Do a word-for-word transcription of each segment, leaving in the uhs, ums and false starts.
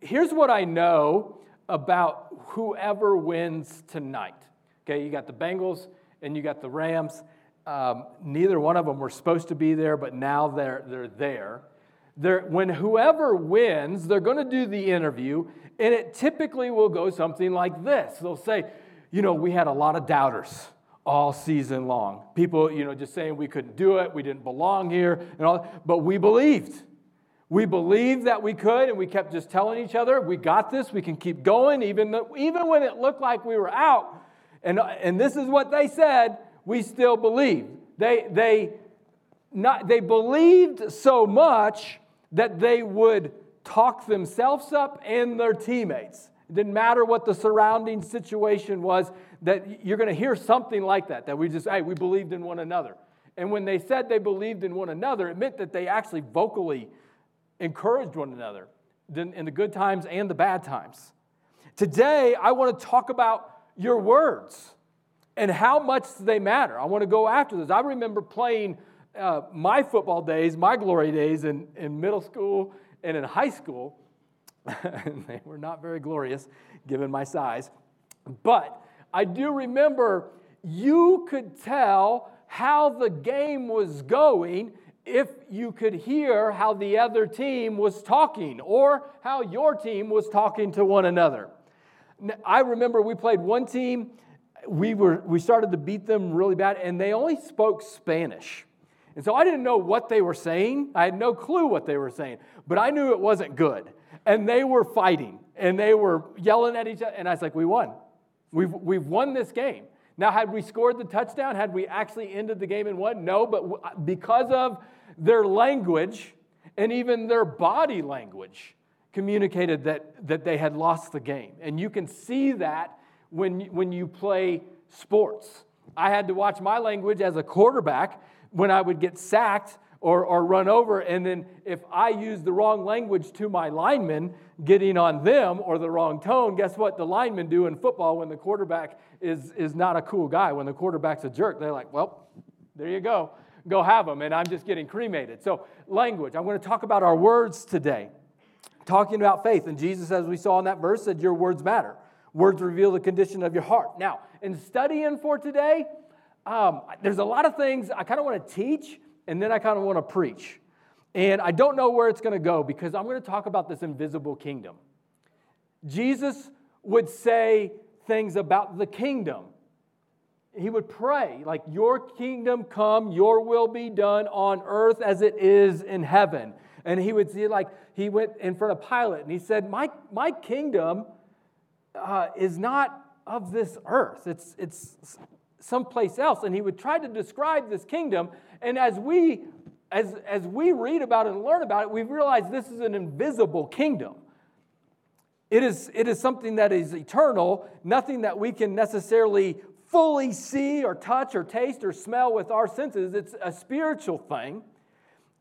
here's what I know about whoever wins tonight. Okay, you got the Bengals and you got the Rams. Um, neither one of them were supposed to be there, but now they're they're there. They're, when whoever wins, they're going to do the interview, and it typically will go something like this. They'll say, you know, we had a lot of doubters all season long. People, you know, just saying we couldn't do it, we didn't belong here, and all. But we believed. We believed that we could, and we kept just telling each other, we got this, we can keep going, even though, even when it looked like we were out. And, and this is what they said, we still believed. They, they, not, they believed so much that they would talk themselves up and their teammates. It didn't matter what the surrounding situation was, that you're going to hear something like that, that we just, hey, we believed in one another. And when they said they believed in one another, it meant that they actually vocally encouraged one another in the good times and the bad times. Today, I want to talk about your words and how much they matter. I want to go after this. I remember playing uh, my football days, my glory days in, in middle school and in high school. And they were not very glorious, given my size. But I do remember you could tell how the game was going if you could hear how the other team was talking or how your team was talking to one another. I remember we played one team, we were we started to beat them really bad, and they only spoke Spanish. And so I didn't know what they were saying. I had no clue what they were saying, but I knew it wasn't good. And they were fighting, and they were yelling at each other, and I was like, we won. We've, we've won this game. Now, had we scored the touchdown, had we actually ended the game and won? No, but because of their language and even their body language communicated that, that they had lost the game. And you can see that when, when you play sports. I had to watch my language as a quarterback when I would get sacked or, or run over, and then if I used the wrong language to my linemen, getting on them or the wrong tone, guess what the linemen do in football when the quarterback is is not a cool guy, when the quarterback's a jerk? They're like, well, there you go. Go have them, and I'm just getting cremated. So language. I'm going to talk about our words today, talking about faith. And Jesus, as we saw in that verse, said your words matter. Words reveal the condition of your heart. Now, in studying for today, um, there's a lot of things I kind of want to teach, and then I kind of want to preach. And I don't know where it's going to go because I'm going to talk about this invisible kingdom. Jesus would say things about the kingdom. He would pray, like, your kingdom come, your will be done on earth as it is in heaven. And he would see, like, he went in front of Pilate and he said, my, my kingdom uh, is not of this earth. It's, it's someplace else. And he would try to describe this kingdom. And as we As, as we read about it and learn about it, we realize this is an invisible kingdom. It is, it is something that is eternal, nothing that we can necessarily fully see or touch or taste or smell with our senses. It's a spiritual thing.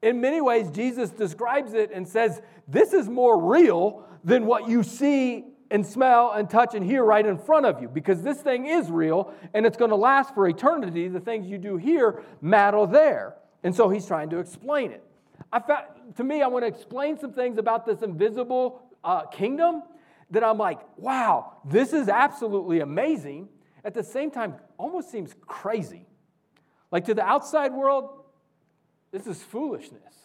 In many ways, Jesus describes it and says, this is more real than what you see and smell and touch and hear right in front of you, because this thing is real and it's going to last for eternity. The things you do here matter there. And so he's trying to explain it. I found, to me, I want to explain some things about this invisible uh, kingdom that I'm like, wow, this is absolutely amazing. At the same time, almost seems crazy. Like, to the outside world, this is foolishness.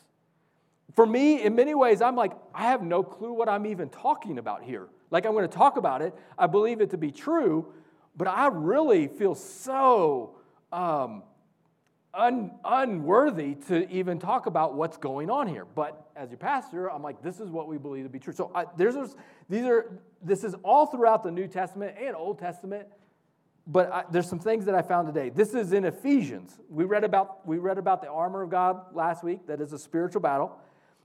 For me, in many ways, I'm like, I have no clue what I'm even talking about here. Like, I'm going to talk about it. I believe it to be true, but I really feel so... Um, Un, unworthy to even talk about what's going on here. But as your pastor, I'm like, this is what we believe to be true. So I, there's, there's these are this is all throughout the New Testament and Old Testament. But I, there's some things that I found today. This is in Ephesians. We read about we read about the armor of God last week. That is a spiritual battle.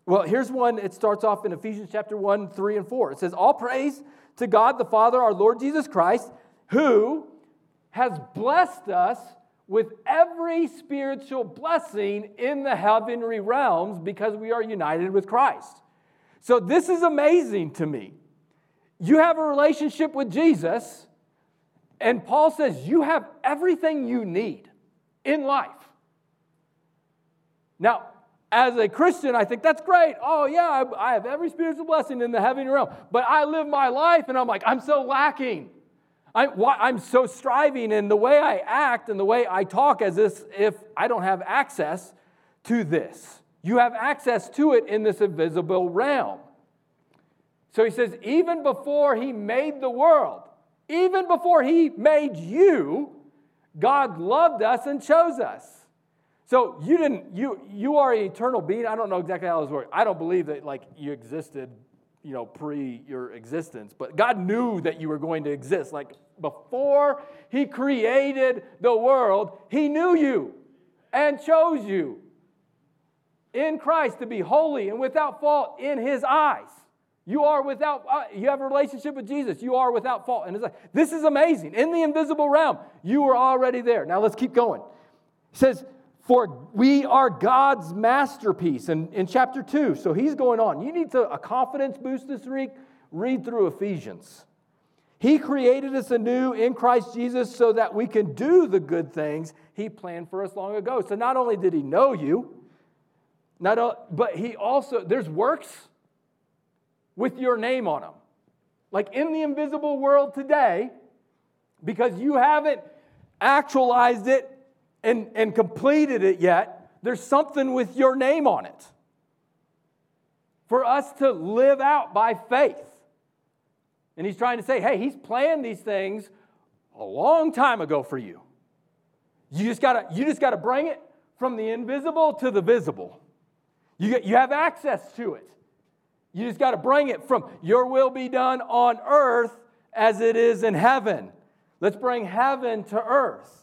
Well, here's one. It starts off in Ephesians chapter one, three, and four. It says, "All praise to God the Father, our Lord Jesus Christ, who has blessed us with every spiritual blessing in the heavenly realms, because we are united with Christ." So this is amazing to me. You have a relationship with Jesus, and Paul says you have everything you need in life. Now, As a Christian, I think, that's great. Oh, yeah, I have every spiritual blessing in the heavenly realm. But I live my life, and I'm like, I'm so lacking. I, why, I'm so striving in the way I act and the way I talk as if I don't have access to this. You have access to it in this invisible realm. So he says, even before he made the world, even before he made you, God loved us and chose us. So you didn't, you you are an eternal being. I don't know exactly how this works. I don't believe that like you existed, you know, pre your existence, but God knew that you were going to exist. Like before he created the world, he knew you and chose you in Christ to be holy and without fault in his eyes. You are without, uh, you have a relationship with Jesus. You are without fault. And it's like, this is amazing. In the invisible realm, you were already there. Now let's keep going. He says, for we are God's masterpiece. And in chapter two, so he's going on. You need to, a confidence boost this week, read through Ephesians. He created us anew in Christ Jesus so that we can do the good things he planned for us long ago. So not only did he know you, not only, but he also, there's works with your name on them. Like in the invisible world today, because you haven't actualized it, And, and completed it yet, there's something with your name on it for us to live out by faith. And he's trying to say, hey, he's planned these things a long time ago for you. You just gotta, you just gotta bring it from the invisible to the visible. You, you have access to it. You just gotta bring it from your will be done on earth as it is in heaven. Let's bring heaven to earth.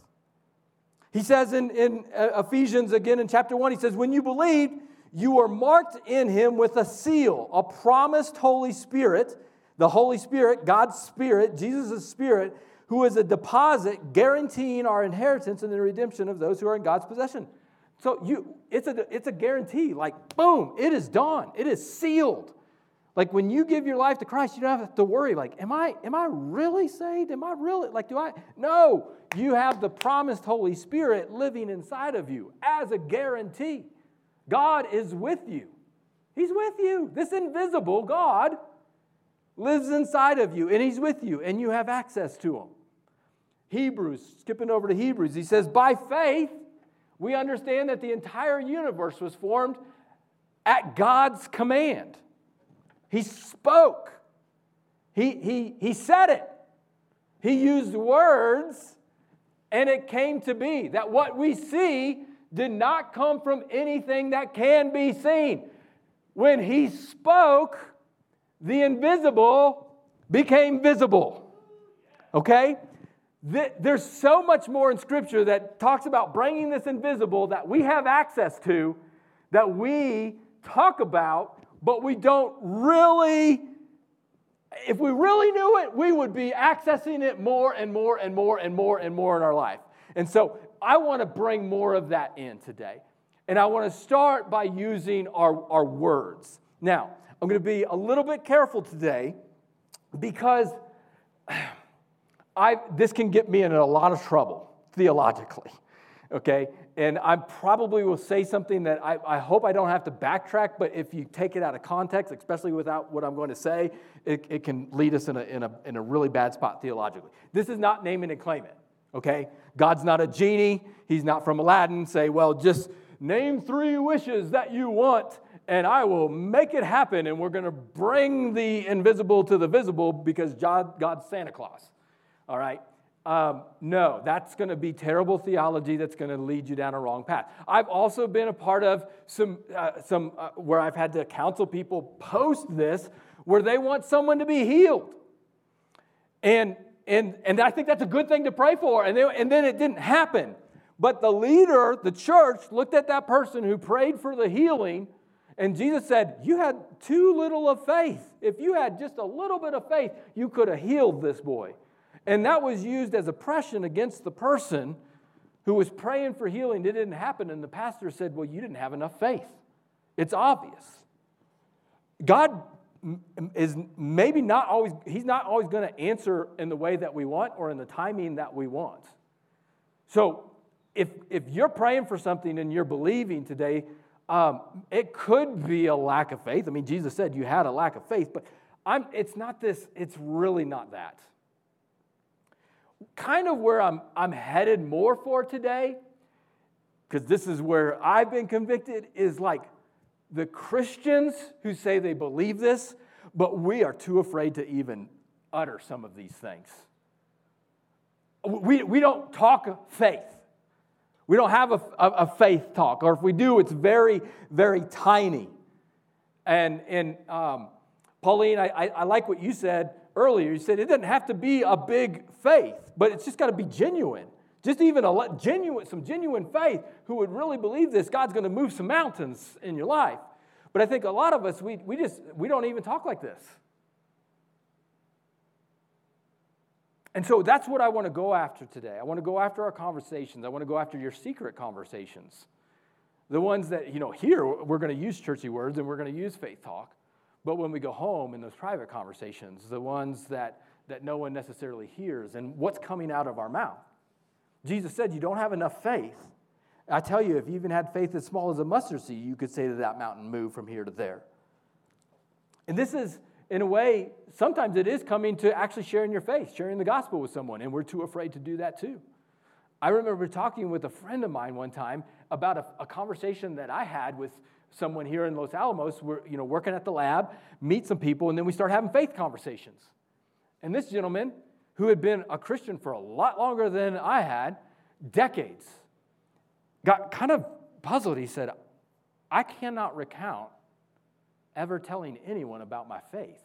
He says in, in Ephesians, again in chapter one, he says, when you believed, you were marked in him with a seal, a promised Holy Spirit, the Holy Spirit, God's Spirit, Jesus' Spirit, who is a deposit guaranteeing our inheritance and the redemption of those who are in God's possession. So you, it's a, it's a guarantee, like, boom, it is done. It is sealed. Like when you give your life to Christ, you don't have to worry, like, am I am I really saved? Am I really, like, do I? No, you have the promised Holy Spirit living inside of you as a guarantee. God is with you. He's with you. This invisible God lives inside of you, and he's with you, and you have access to him. Hebrews, skipping over to Hebrews, he says, by faith, we understand that the entire universe was formed at God's command. He spoke. He, he, he said it. He used words, and it came to be that what we see did not come from anything that can be seen. When he spoke, the invisible became visible. Okay? There's so much more in Scripture that talks about bringing this invisible that we have access to, that we talk about, but we don't really, if we really knew it, we would be accessing it more and more and more and more and more in our life. And so I want to bring more of that in today. And I want to start by using our, our words. Now, I'm going to be a little bit careful today because I this can get me in a lot of trouble theologically, okay? And I probably will say something that I, I hope I don't have to backtrack, but if you take it out of context, especially without what I'm going to say, it, it can lead us in a, in, a, in a really bad spot theologically. This is not name it and claim it, okay? God's not a genie. He's not from Aladdin. Say, well, just name three wishes that you want, and I will make it happen, and we're going to bring the invisible to the visible because God, God's Santa Claus, all right? Um, no, that's going to be terrible theology that's going to lead you down a wrong path. I've also been a part of some uh, some uh, where I've had to counsel people post this where they want someone to be healed. And and and I think that's a good thing to pray for. And, they, and then it didn't happen. But the leader, the church, looked at that person who prayed for the healing, and Jesus said, you had too little of faith. If you had just a little bit of faith, you could have healed this boy. And that was used as oppression against the person who was praying for healing. It didn't happen. And the pastor said, well, you didn't have enough faith. It's obvious. God is maybe not always, he's not always going to answer in the way that we want or in the timing that we want. So if, if you're praying for something and you're believing today, Um, it could be a lack of faith. I mean, Jesus said you had a lack of faith, but I'm, it's not this, it's really not that. Kind of where I'm, I'm headed more for today, because this is where I've been convicted, is like the Christians who say they believe this, but we are too afraid to even utter some of these things. We, we don't talk faith. We don't have a, a, a faith talk, or if we do, it's very, very tiny. And, and um, Pauline, I, I, I like what you said earlier. You said it doesn't have to be a big faith, but it's just got to be genuine. Just even a genuine, some genuine faith who would really believe this, God's going to move some mountains in your life. But I think a lot of us, we we just, we don't even talk like this. And so that's what I want to go after today. I want to go after our conversations. I want to go after your secret conversations. The ones that, you know, here we're going to use churchy words and we're going to use faith talk. But when we go home in those private conversations, the ones that, that no one necessarily hears and what's coming out of our mouth. Jesus said, you don't have enough faith. I tell you, if you even had faith as small as a mustard seed, you could say to that mountain, move from here to there. And this is, in a way, sometimes it is coming to actually sharing your faith, sharing the gospel with someone, and we're too afraid to do that too. I remember talking with a friend of mine one time about a, a conversation that I had with someone here in Los Alamos. We're, you know, working at the lab, meet some people, and then we start having faith conversations. And this gentleman, who had been a Christian for a lot longer than I had, decades, got kind of puzzled. He said, I cannot recount ever telling anyone about my faith.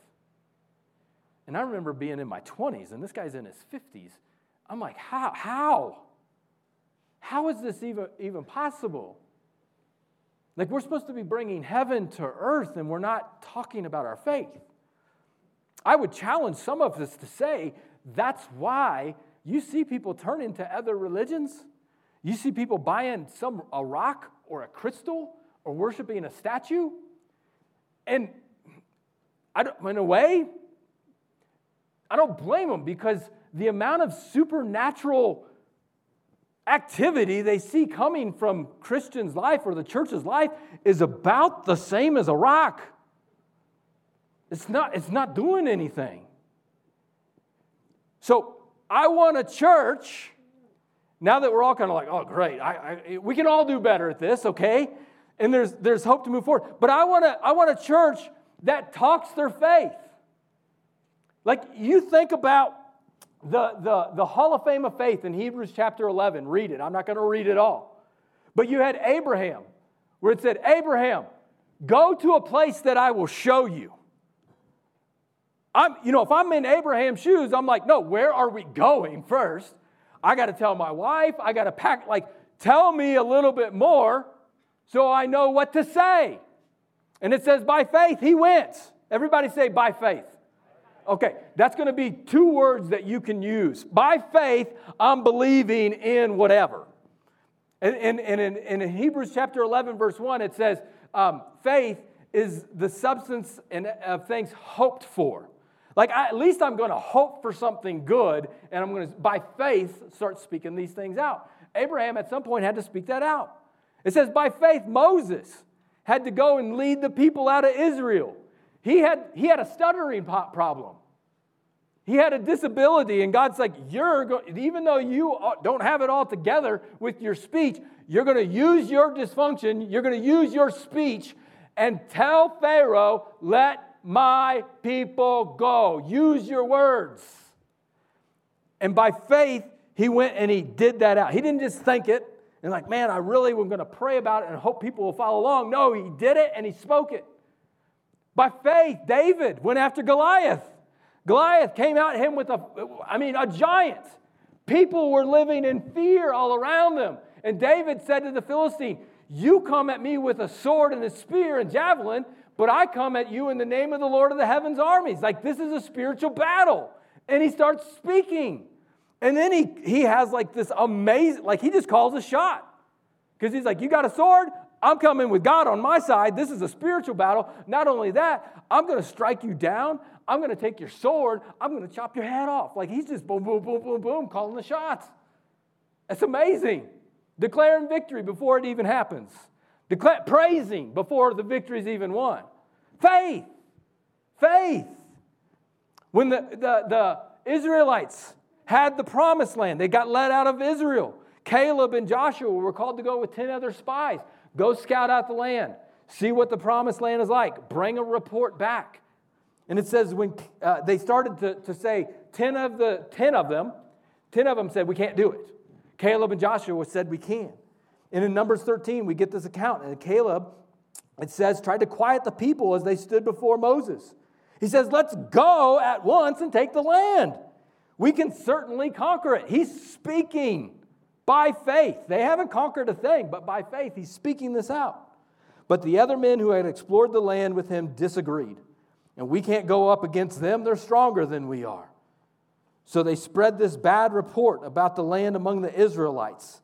And I remember being in my twenties, and this guy's in his fifties. I'm like, how? How? How is this even, even possible? Like, we're supposed to be bringing heaven to earth, and we're not talking about our faith. I would challenge some of us to say, that's why you see people turn into other religions. You see people buying some a rock or a crystal or worshiping a statue. And I don't, in a way, I don't blame them, because the amount of supernatural activity they see coming from Christians' life or the church's life is about the same as a rock. It's not, it's not doing anything. So I want a church, now that we're all kind of like, oh, great, I, I, we can all do better at this, okay? And there's there's hope to move forward. But I want a, I want a church that talks their faith. Like, you think about the, the, the Hall of Fame of Faith in Hebrews chapter eleven. Read it. I'm not going to read it all. But you had Abraham, where it said, Abraham, go to a place that I will show you. I'm, you know, if I'm in Abraham's shoes, I'm like, no, where are we going first? I got to tell my wife. I got to pack, like, tell me a little bit more so I know what to say. And it says, by faith, he went. Everybody say, by faith. Okay, that's going to be two words that you can use. By faith, I'm believing in whatever. And, and, and, in, and in Hebrews chapter eleven, verse one, it says, um, faith is the substance and of things hoped for. Like, I, at least I'm going to hope for something good, and I'm going to, by faith, start speaking these things out. Abraham, at some point, had to speak that out. It says, by faith, Moses had to go and lead the people out of Israel. He had, he had a stuttering problem. He had a disability, and God's like, you're go- even though you don't have it all together with your speech, you're going to use your dysfunction, you're going to use your speech, and tell Pharaoh, let my people go. Use your words. And by faith, he went and he did that out. He didn't just think it and like, man, I really was going to pray about it and hope people will follow along. No, he did it and he spoke it. By faith, David went after Goliath. Goliath came at him with a, I mean, a giant. People were living in fear all around them. And David said to the Philistine, you come at me with a sword and a spear and javelin, but I come at you in the name of the Lord of the heaven's armies. Like, this is a spiritual battle. And he starts speaking. And then he, he has like this amazing, like, he just calls a shot. Because he's like, you got a sword? I'm coming with God on my side. This is a spiritual battle. Not only that, I'm going to strike you down. I'm going to take your sword. I'm going to chop your head off. Like, he's just boom, boom, boom, boom, boom, calling the shots. That's amazing. Declaring victory before it even happens. Decla- praising before the victory is even won. Faith. Faith. When the, the, the Israelites had the promised land, they got led out of Israel. Caleb and Joshua were called to go with ten other spies. Go scout out the land. See what the promised land is like. Bring a report back. And it says when uh, they started to, to say, ten of the ten of them, ten of them said, we can't do it. Caleb and Joshua said, we can. And in Numbers thirteen, we get this account. And Caleb, it says, tried to quiet the people as they stood before Moses. He says, let's go at once and take the land. We can certainly conquer it. He's speaking by faith. They haven't conquered a thing, but by faith, he's speaking this out. But the other men who had explored the land with him disagreed. And we can't go up against them. They're stronger than we are. So they spread this bad report about the land among the Israelites.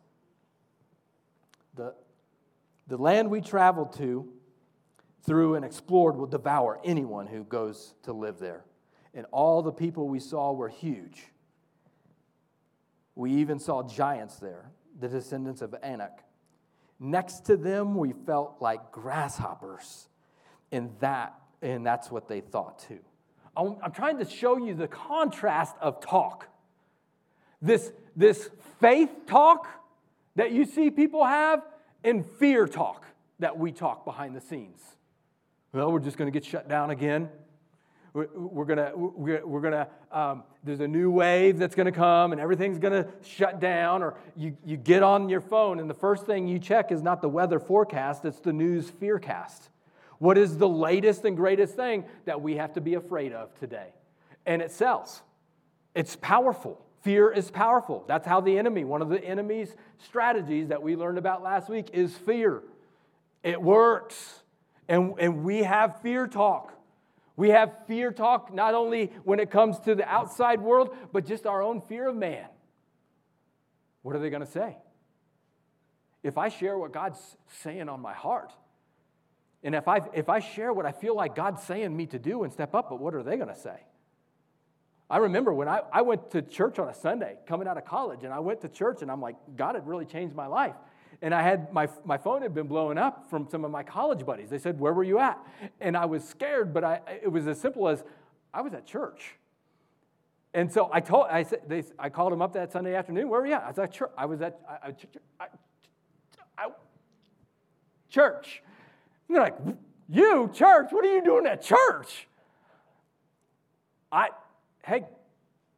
The, the land we traveled to through and explored will devour anyone who goes to live there. And all the people we saw were huge. We even saw giants there, the descendants of Anak. Next to them, we felt like grasshoppers. And that, and that's what they thought too. I'm trying to show you the contrast of talk. This, this faith talk that you see people have and fear talk that we talk behind the scenes. Well, we're just going to get shut down again. We're, we're going to, we're, we're going to, um, there's a new wave that's going to come and everything's going to shut down. Or you, you get on your phone and the first thing you check is not the weather forecast, it's the news fearcast. What is the latest and greatest thing that we have to be afraid of today? And it sells. It's powerful. Fear is powerful. That's how the enemy, one of the enemy's strategies that we learned about last week is fear. It works. And, and we have fear talk. We have fear talk not only when it comes to the outside world, but just our own fear of man. What are they going to say? If I share what God's saying on my heart, and if I if I share what I feel like God's saying me to do and step up, but what are they going to say? I remember when I, I went to church on a Sunday coming out of college, and I went to church, and I'm like, God had really changed my life. And I had my my phone had been blowing up from some of my college buddies. They said, where were you at? And I was scared, but I it was as simple as, I was at church. And so I told I said they I called them up that Sunday afternoon. Where were you at? I was at church. I was at I, I, I, church. And they're like, you, church? What are you doing at church? I, hey,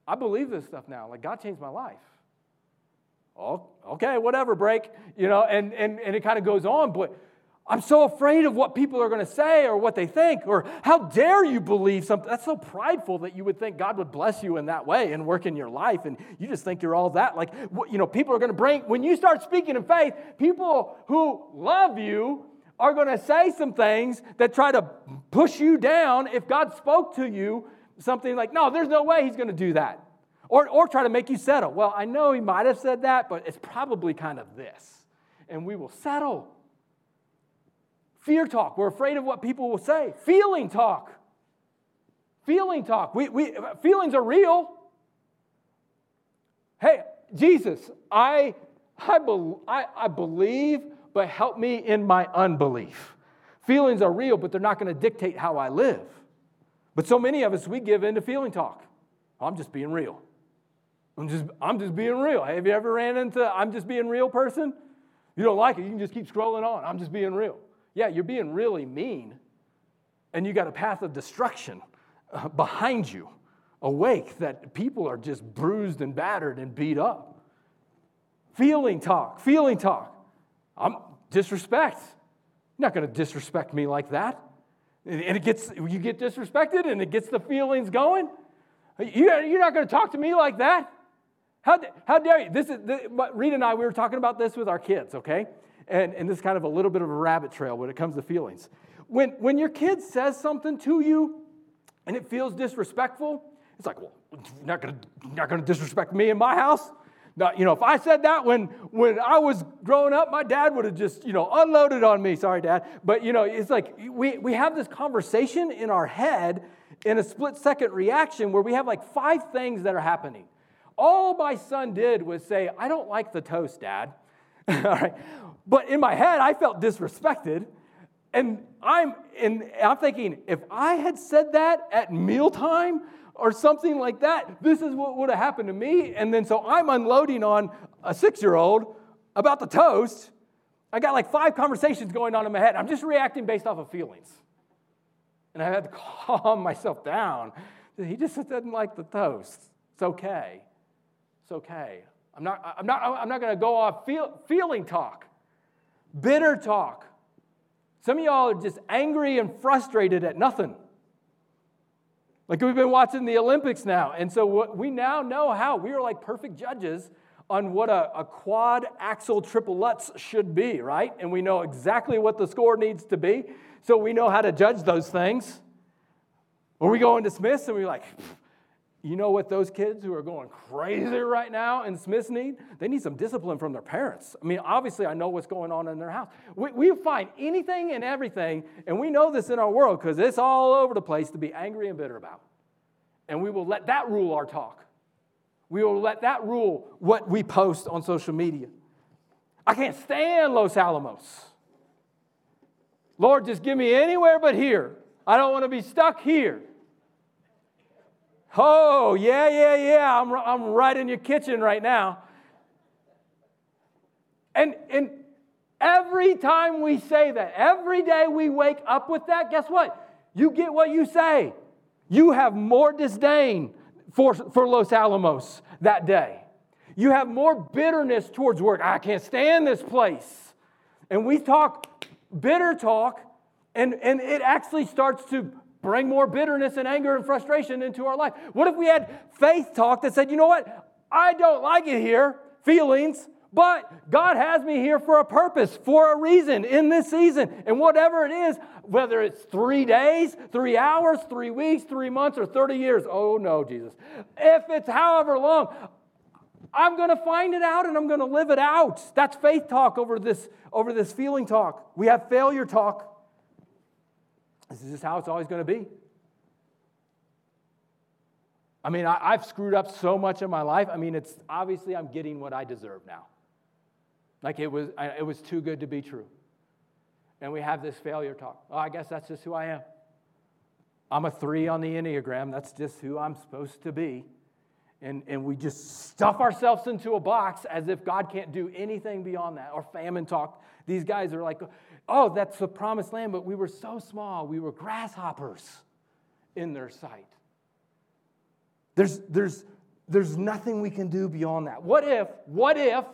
I believe this stuff now. Like, God changed my life. Oh, okay, whatever, break. You know, and, and, and it kind of goes on, but I'm so afraid of what people are going to say or what they think, or how dare you believe something. That's so prideful that you would think God would bless you in that way and work in your life, and you just think you're all that. Like, you know, people are going to bring, when you start speaking in faith, people who love you are going to say some things that try to push you down if God spoke to you something like, no, there's no way he's going to do that. Or, or try to make you settle. Well, I know he might have said that, but it's probably kind of this. And we will settle. Fear talk. We're afraid of what people will say. Feeling talk. Feeling talk. We, we, feelings are real. Hey, Jesus, I, I, be, I, I believe... but help me in my unbelief. Feelings are real, but they're not going to dictate how I live. But so many of us, we give in to feeling talk. I'm just being real. I'm just, I'm just being real. Have you ever ran into, I'm just being real person? You don't like it, you can just keep scrolling on. I'm just being real. Yeah, you're being really mean, and you got a path of destruction behind you, awake, that people are just bruised and battered and beat up. Feeling talk, feeling talk. I'm disrespect. You're not going to disrespect me like that. And it gets, you get disrespected and it gets the feelings going. You're not going to talk to me like that. How, how dare you? This is Rita and I, we were talking about this with our kids, okay? And, and this is kind of a little bit of a rabbit trail when it comes to feelings. When, when your kid says something to you and it feels disrespectful, it's like, well, you're not going to, you're not going to disrespect me in my house. Now, you know, if I said that when, when I was growing up, my dad would have just, you know, unloaded on me. Sorry, Dad. But, you know, it's like we, we have this conversation in our head in a split-second reaction where we have like five things that are happening. All my son did was say, I don't like the toast, Dad. All right. But in my head, I felt disrespected. And I'm and I'm thinking, if I had said that at mealtime or something like that, this is what would have happened to me. And then so I'm unloading on a six-year-old about the toast. I got like five conversations going on in my head. I'm just reacting based off of feelings. And I had to calm myself down. He just doesn't like the toast. It's okay. It's okay. I'm not I'm not I'm not going to go off feel, feeling talk. Bitter talk. Some of y'all are just angry and frustrated at nothing. Like we've been watching the Olympics now. And so what we now know how we are like perfect judges on what a, a quad axle triple Lutz should be, right? And we know exactly what the score needs to be. So we know how to judge those things. Or we go into Smith's and we're like, you know what those kids who are going crazy right now in Smith's need? They need some discipline from their parents. I mean, obviously, I know what's going on in their house. We, we find anything and everything, and we know this in our world because it's all over the place to be angry and bitter about. And we will let that rule our talk. We will let that rule what we post on social media. I can't stand Los Alamos. Lord, just give me anywhere but here. I don't want to be stuck here. Oh, yeah, yeah, yeah, I'm, I'm right in your kitchen right now. And, and every time we say that, every day we wake up with that, guess what? You get what you say. You have more disdain for, for Los Alamos that day. You have more bitterness towards work. I can't stand this place. And we talk bitter talk, and, and it actually starts to bring more bitterness and anger and frustration into our life. What if we had faith talk that said, you know what, I don't like it here, feelings, but God has me here for a purpose, for a reason in this season. And whatever it is, whether it's three days, three hours, three weeks, three months, or thirty years, oh no, Jesus. If it's however long, I'm going to find it out and I'm going to live it out. That's faith talk over this, over this feeling talk. We have failure talk. This is just how it's always going to be. I mean, I, I've screwed up so much in my life. I mean, it's obviously I'm getting what I deserve now. Like it was, I, it was too good to be true. And we have this failure talk. Oh, I guess that's just who I am. I'm a three on the Enneagram. That's just who I'm supposed to be. And, and we just stuff ourselves into a box as if God can't do anything beyond that. Or famine talk. These guys are like, oh, that's the promised land, but we were so small. We were grasshoppers in their sight. There's, there's, there's nothing we can do beyond that. What if, what if,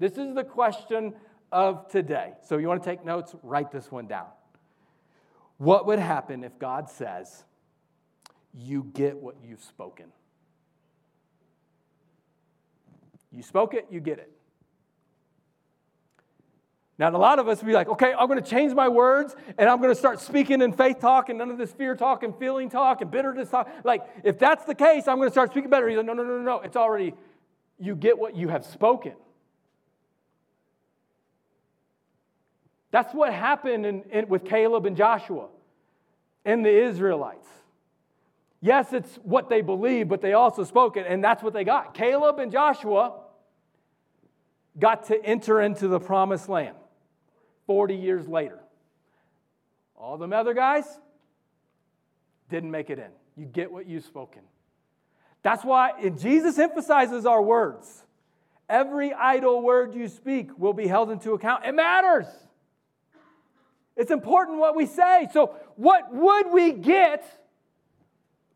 this is the question of today. So you want to take notes, write this one down. What would happen if God says, you get what you've spoken? You spoke it, you get it. Now, a lot of us will be like, okay, I'm going to change my words, and I'm going to start speaking in faith talk, and none of this fear talk, and feeling talk, and bitterness talk. Like, if that's the case, I'm going to start speaking better. He's like, no, no, no, no, no. It's already, you get what you have spoken. That's what happened in, in, with Caleb and Joshua and the Israelites. Yes, it's what they believed, but they also spoke it, and that's what they got. Caleb and Joshua got to enter into the promised land. forty years later. All them other guys didn't make it in. You get what you've spoken. That's why and Jesus emphasizes our words. Every idle word you speak will be held into account. It matters. It's important what we say. So what would we get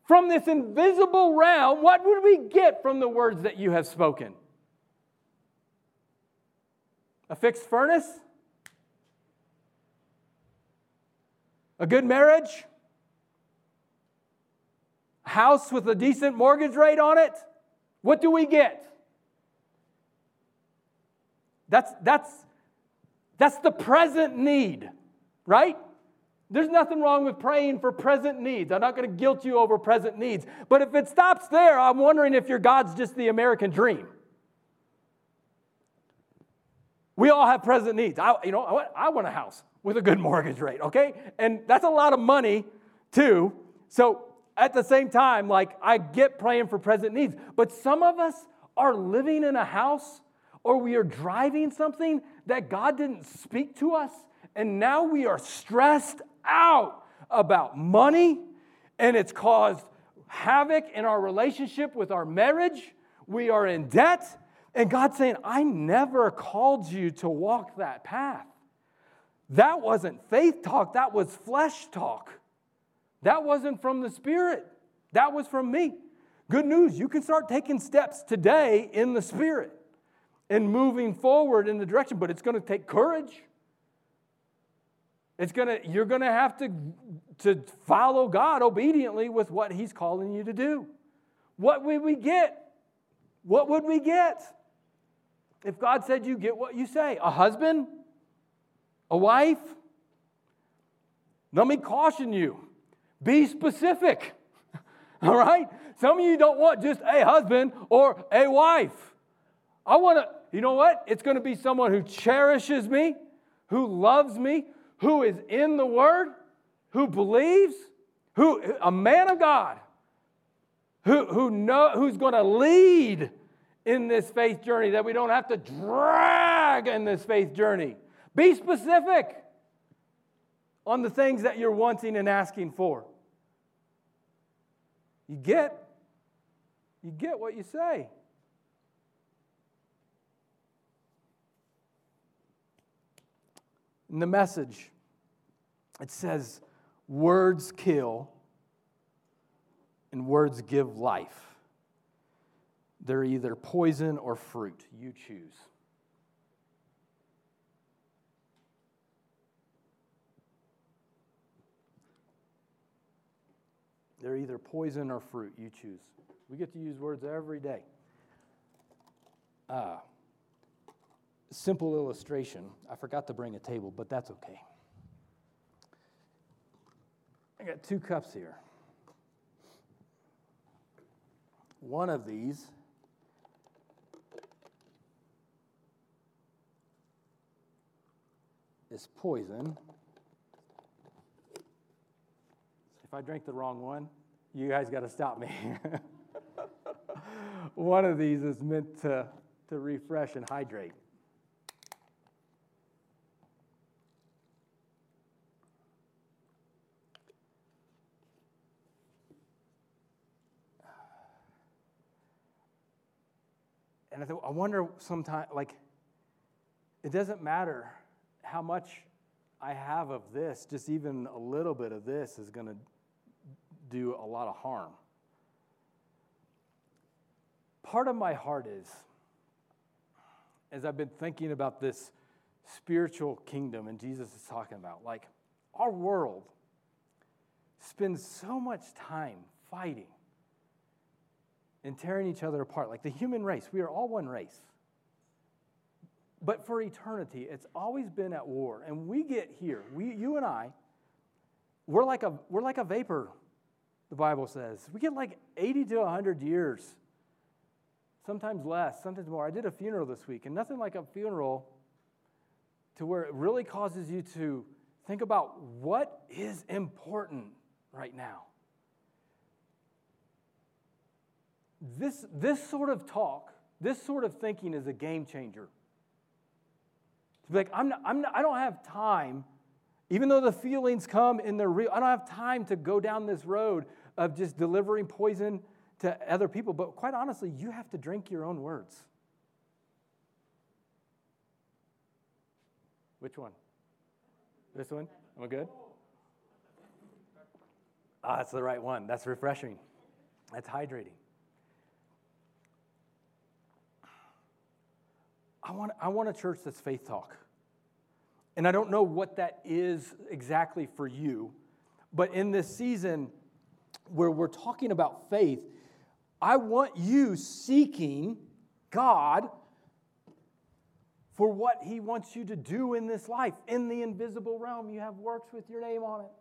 from this invisible realm? What would we get from the words that you have spoken? A fixed furnace? A good marriage? A house with a decent mortgage rate on it? What do we get? That's, that's, that's the present need, right? There's nothing wrong with praying for present needs. I'm not going to guilt you over present needs. But if it stops there, I'm wondering if your God's just the American dream. We all have present needs. I, you know, I want a house with a good mortgage rate, okay? And that's a lot of money, too. So at the same time, like, I get praying for present needs. But some of us are living in a house or we are driving something that God didn't speak to us, and now we are stressed out about money, and it's caused havoc in our relationship with our marriage. We are in debt, and God's saying, I never called you to walk that path. That wasn't faith talk. That was flesh talk. That wasn't from the Spirit. That was from me. Good news, you can start taking steps today in the Spirit and moving forward in the direction, but it's going to take courage. It's gonna, you're going to have to, to follow God obediently with what He's calling you to do. What would we get? What would we get? If God said you get what you say, a husband, a wife, let me caution you, be specific, all right? Some of you don't want just a husband or a wife. I want to, you know what? It's going to be someone who cherishes me, who loves me, who is in the Word, who believes, who a man of God, who who know, who's going to lead in this faith journey, that we don't have to drag in this faith journey. Be specific on the things that you're wanting and asking for. You get, you get what you say. In the Message, it says, words kill and words give life. They're either poison or fruit. You choose. They're either poison or fruit. You choose. We get to use words every day. Uh, simple illustration. I forgot to bring a table, but that's okay. I got two cups here. One of these is poison. If I drink the wrong one, you guys got to stop me. One of these is meant to, to refresh and hydrate. And I, th- I wonder sometimes, like, it doesn't matter how much I have of this, just even a little bit of this is going to do a lot of harm. Part of my heart is, as I've been thinking about this spiritual kingdom and Jesus is talking about, like, our world spends so much time fighting and tearing each other apart. Like the human race, we are all one race. But for eternity, it's always been at war. And we get here, we, you and I, we're like a we're like a vapor. The Bible says. We get like eighty to one hundred years, sometimes less, sometimes more. I did a funeral this week, and nothing like a funeral to where it really causes you to think about what is important right now. This, this sort of talk, this sort of thinking is a game changer. To be like, I'm not, I'm not, I don't have time, even though the feelings come and they're real, I don't have time to go down this road of just delivering poison to other people. But quite honestly, you have to drink your own words. Which one? This one? Am I good? Ah, that's the right one. That's refreshing. That's hydrating. I want, I want a church that's faith talk. And I don't know what that is exactly for you, but in this season where we're talking about faith, I want you seeking God for what He wants you to do in this life. In the invisible realm, you have works with your name on it.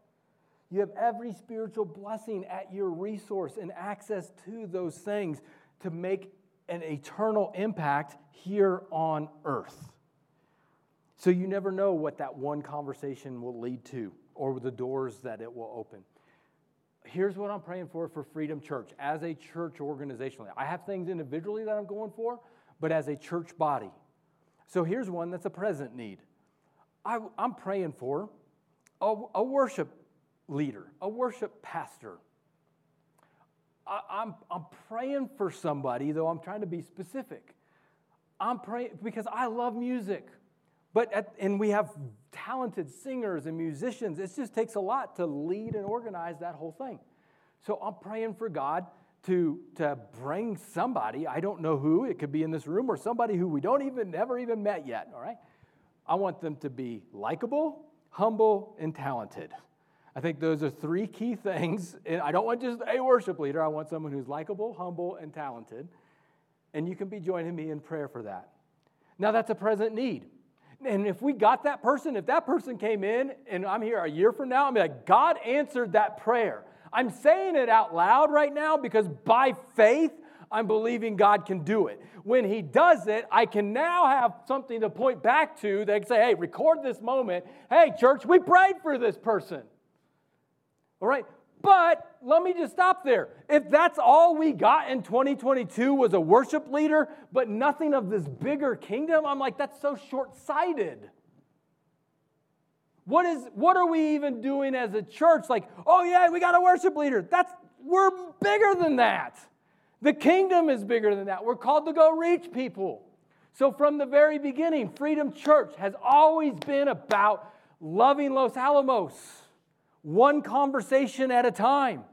You have every spiritual blessing at your resource and access to those things to make an eternal impact here on earth. So you never know what that one conversation will lead to or the doors that it will open. Here's what I'm praying for for Freedom Church as a church organizationally. I have things individually that I'm going for, but as a church body, So here's one that's a present need. I, I'm praying for a, a worship leader, a worship pastor. I, I'm, I'm praying for somebody, though I'm trying to be specific. I'm praying because I love music. But at, and we have talented singers and musicians. It just takes a lot to lead and organize that whole thing. So I'm praying for God to, to bring somebody, I don't know who, it could be in this room, or somebody who we don't even, never even met yet, all right? I want them to be likable, humble, and talented. I think those are three key things. And I don't want just a worship leader. I want someone who's likable, humble, and talented. And you can be joining me in prayer for that. Now, that's a present need. And if we got that person, if that person came in and I'm here a year from now, I'm like, God answered that prayer. I'm saying it out loud right now because by faith, I'm believing God can do it. When he does it, I can now have something to point back to. They can say, hey, record this moment. Hey, church, we prayed for this person. All right, but let me just stop there. If that's all we got in twenty twenty-two was a worship leader, but nothing of this bigger kingdom, I'm like, that's so short-sighted. What is? What are we even doing as a church? Like, oh yeah, we got a worship leader. That's we're bigger than that. The kingdom is bigger than that. We're called to go reach people. So from the very beginning, Freedom Church has always been about loving Los Alamos, one conversation at a time.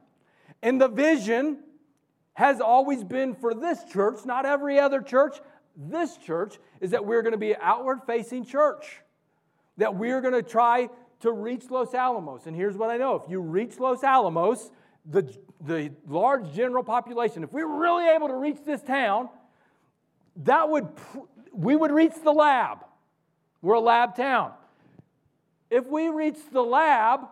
And the vision has always been for this church, not every other church. This church is that we're going to be an outward-facing church. That we're going to try to reach Los Alamos. And here's what I know. If you reach Los Alamos, the, the large general population, if we were really able to reach this town, that would we would reach the lab. We're a lab town. If we reach the lab,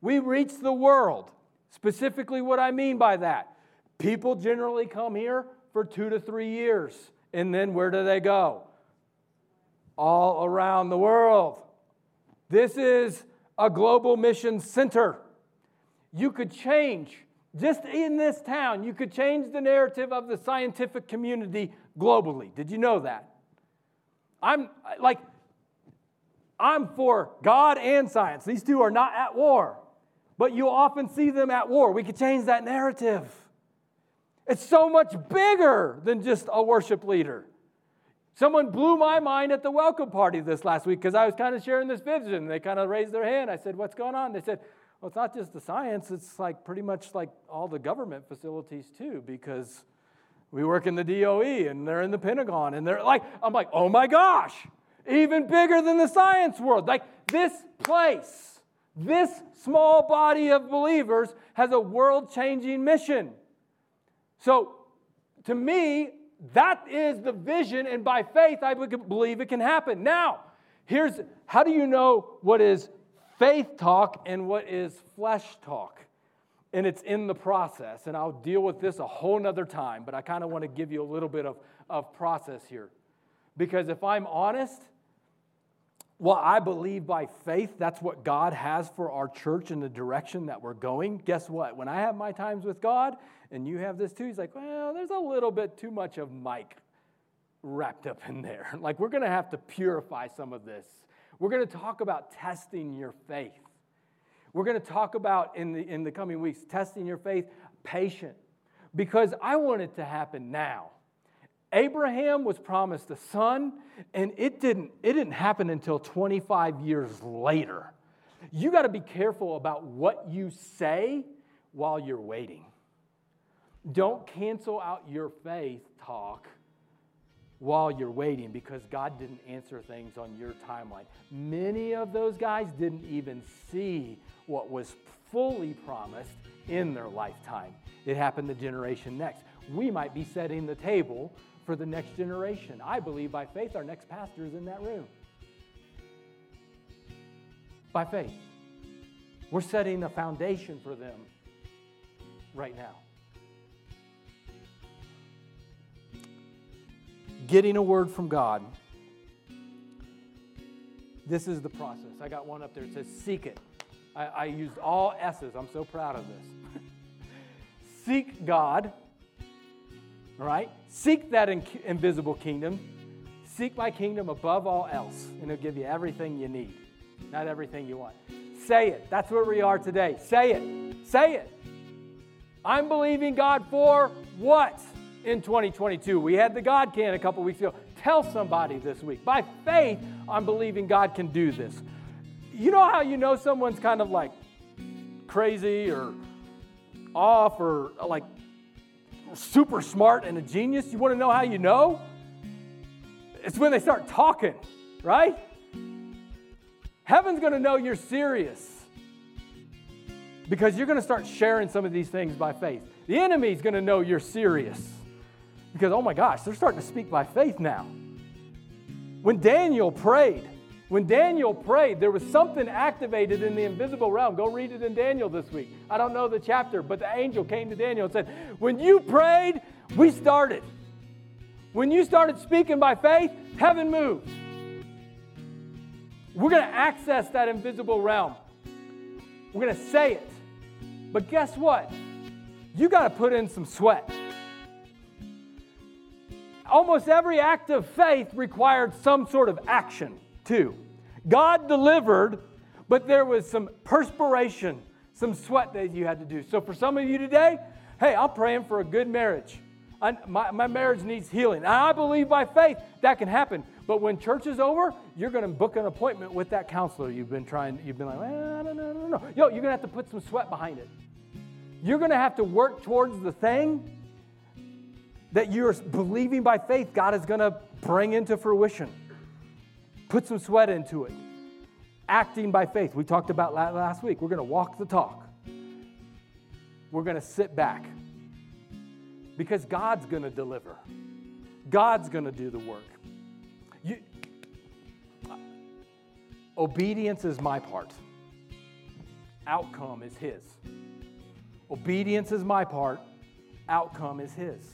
we reach the world. Specifically what I mean by that. People generally come here for two to three years. And then where do they go? All around the world. This is a global mission center. You could change, just in this town, you could change the narrative of the scientific community globally. Did you know that? I'm like, I'm for God and science. These two are not at war, but you often see them at war. We could change that narrative. It's so much bigger than just a worship leader. Someone blew my mind at the welcome party this last week because I was kind of sharing this vision. They kind of raised their hand. I said, what's going on? They said, well, it's not just the science. It's like pretty much like all the government facilities too, because we work in the D O E and they're in the Pentagon. And they're like, I'm like, oh my gosh, even bigger than the science world. Like this place, this small body of believers has a world-changing mission. So to me, that is the vision, and by faith, I believe it can happen. Now, here's how do you know what is faith talk and what is flesh talk? And it's in the process, and I'll deal with this a whole nother time, but I kind of want to give you a little bit of, of process here. Because if I'm honest, well, I believe by faith that's what God has for our church and the direction that we're going. Guess what? When I have my times with God, and you have this too, he's like, well, there's a little bit too much of Mike wrapped up in there. Like, we're going to have to purify some of this. We're going to talk about testing your faith. We're going to talk about, in the, in the coming weeks, testing your faith, patient. Because I want it to happen now. Abraham was promised a son, and it didn't, it didn't happen until twenty-five years later. You got to be careful about what you say while you're waiting. Don't cancel out your faith talk while you're waiting because God didn't answer things on your timeline. Many of those guys didn't even see what was fully promised in their lifetime. It happened the generation next. We might be setting the table for the next generation. I believe by faith our next pastor is in that room. By faith. We're setting the foundation for them right now. Getting a word from God. This is the process. I got one up there. It says, seek it. I, I used all S's. I'm so proud of this. Seek God. All right? Seek that in- invisible kingdom. Seek my kingdom above all else, and it'll give you everything you need, not everything you want. Say it. That's where we are today. Say it. Say it. I'm believing God for what in twenty twenty-two? We had the God can a couple weeks ago. Tell somebody this week. By faith, I'm believing God can do this. You know how you know someone's kind of like crazy or off or like super smart and a genius? You want to know how you know? It's when they start talking, right? Heaven's going to know you're serious because you're going to start sharing some of these things by faith. The enemy's going to know you're serious because, oh my gosh, they're starting to speak by faith now. When Daniel prayed, When Daniel prayed, there was something activated in the invisible realm. Go read it in Daniel this week. I don't know the chapter, but the angel came to Daniel and said, when you prayed, we started. When you started speaking by faith, heaven moved. We're going to access that invisible realm. We're going to say it. But guess what? You got to put in some sweat. Almost every act of faith required some sort of action. Two, God delivered, but there was some perspiration, some sweat that you had to do. So for some of you today, hey, I'm praying for a good marriage. I, my, my marriage needs healing. I believe by faith that can happen. But when church is over, you're going to book an appointment with that counselor you've been trying. You've been like, well, no, no, no, no. Yo, you're going to have to put some sweat behind it. You're going to have to work towards the thing that you're believing by faith God is going to bring into fruition. Put some sweat into it. Acting by faith. We talked about last week. We're going to walk the talk. We're going to sit back. Because God's going to deliver. God's going to do the work. You, obedience is my part. Outcome is His. Obedience is my part. Outcome is His.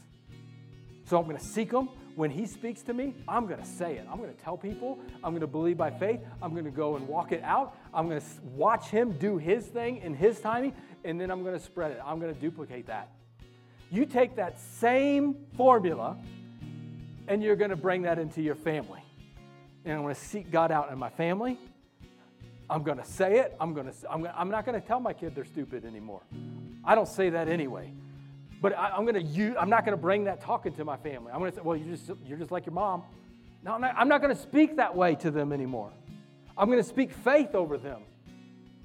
So I'm going to seek Him. When He speaks to me, I'm going to say it. I'm going to tell people. I'm going to believe by faith. I'm going to go and walk it out. I'm going to watch Him do His thing in His timing, and then I'm going to spread it. I'm going to duplicate that. You take that same formula, and you're going to bring that into your family. And I'm going to seek God out in my family. I'm going to say it. I'm going to. I'm, going to, I'm not going to tell my kid they're stupid anymore. I don't say that anyway. But I, I'm gonna use, I'm not gonna bring that talk into my family. I'm gonna say, well, you're just you're just like your mom. No, I'm not, I'm not gonna speak that way to them anymore. I'm gonna speak faith over them.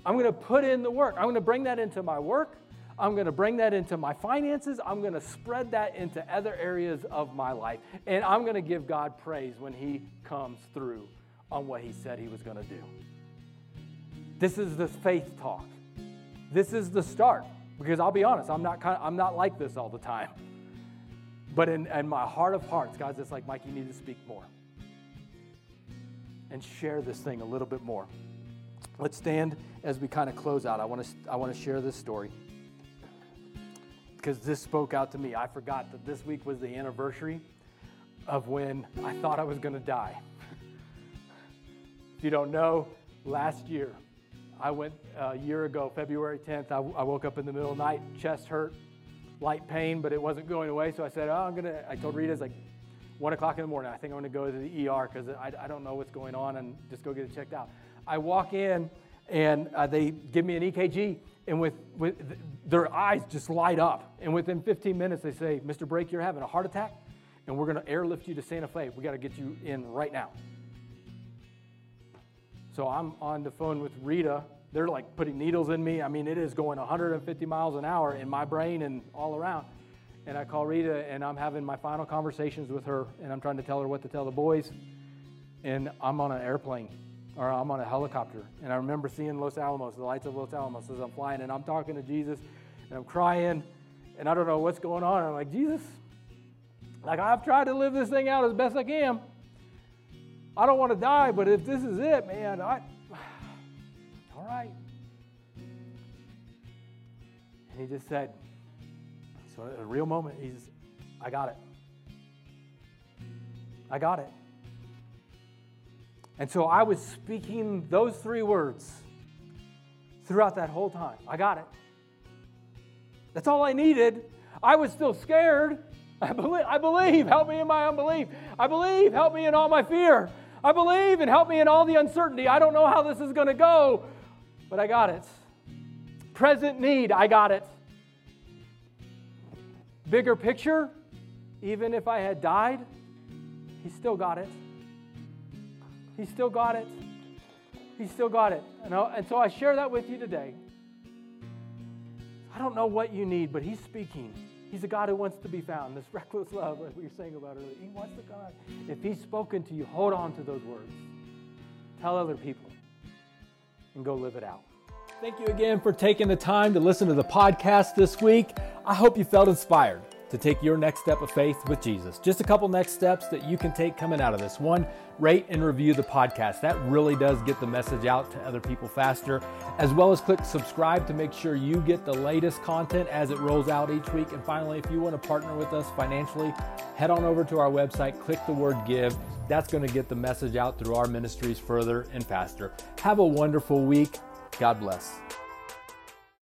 I'm gonna put in the work. I'm gonna bring that into my work. I'm gonna bring that into my finances. I'm gonna spread that into other areas of my life. And I'm gonna give God praise when He comes through on what He said He was gonna do. This is the faith talk. This is the start. Because I'll be honest, I'm not kind of, I'm not like this all the time. But in, in my heart of hearts, God's just like, Mike, you need to speak more. And share this thing a little bit more. Let's stand as we kind of close out. I want to I want to share this story. Because this spoke out to me. I forgot that this week was the anniversary of when I thought I was going to die. If you don't know, last year, I went a year ago, February tenth, I, I woke up in the middle of the night, chest hurt, light pain, but it wasn't going away. So I said, oh, I'm going to, I told Rita, it's like one o'clock in the morning. I think I'm going to go to the E R because I, I don't know what's going on and just go get it checked out. I walk in and uh, they give me an E K G and with, with their eyes just light up. And within fifteen minutes, they say, Mister Brake, you're having a heart attack and we're going to airlift you to Santa Fe. We got to get you in right now. So I'm on the phone with Rita. They're like putting needles in me. I mean, it is going one hundred fifty miles an hour in my brain and all around. And I call Rita, and I'm having my final conversations with her, and I'm trying to tell her what to tell the boys. And I'm on an airplane, or I'm on a helicopter. And I remember seeing Los Alamos, the lights of Los Alamos as I'm flying, and I'm talking to Jesus, and I'm crying, and I don't know what's going on. I'm like, Jesus, like I've tried to live this thing out as best I can. I don't want to die, but if this is it, man, I, all right. And He just said, so a real moment, He just, I got it. I got it. And so I was speaking those three words throughout that whole time. I got it. That's all I needed. I was still scared. I believe, I believe, help me in my unbelief. I believe, help me in all my fear. I believe, and help me in all the uncertainty. I don't know how this is going to go, but I got it. Present need, I got it. Bigger picture, even if I had died, he still got it. He still got it. He still got it. And, I, and so I share that with you today. I don't know what you need, but he's speaking. He's a God who wants to be found. This reckless love, like we were saying about earlier. He wants to God. If he's spoken to you, hold on to those words. Tell other people and go live it out. Thank you again for taking the time to listen to the podcast this week. I hope you felt inspired to take your next step of faith with Jesus. Just a couple next steps that you can take coming out of this. One, rate and review the podcast. That really does get the message out to other people faster, as well as click subscribe to make sure you get the latest content as it rolls out each week. And finally, if you want to partner with us financially, head on over to our website, click the word give. That's going to get the message out through our ministries further and faster. Have a wonderful week. God bless.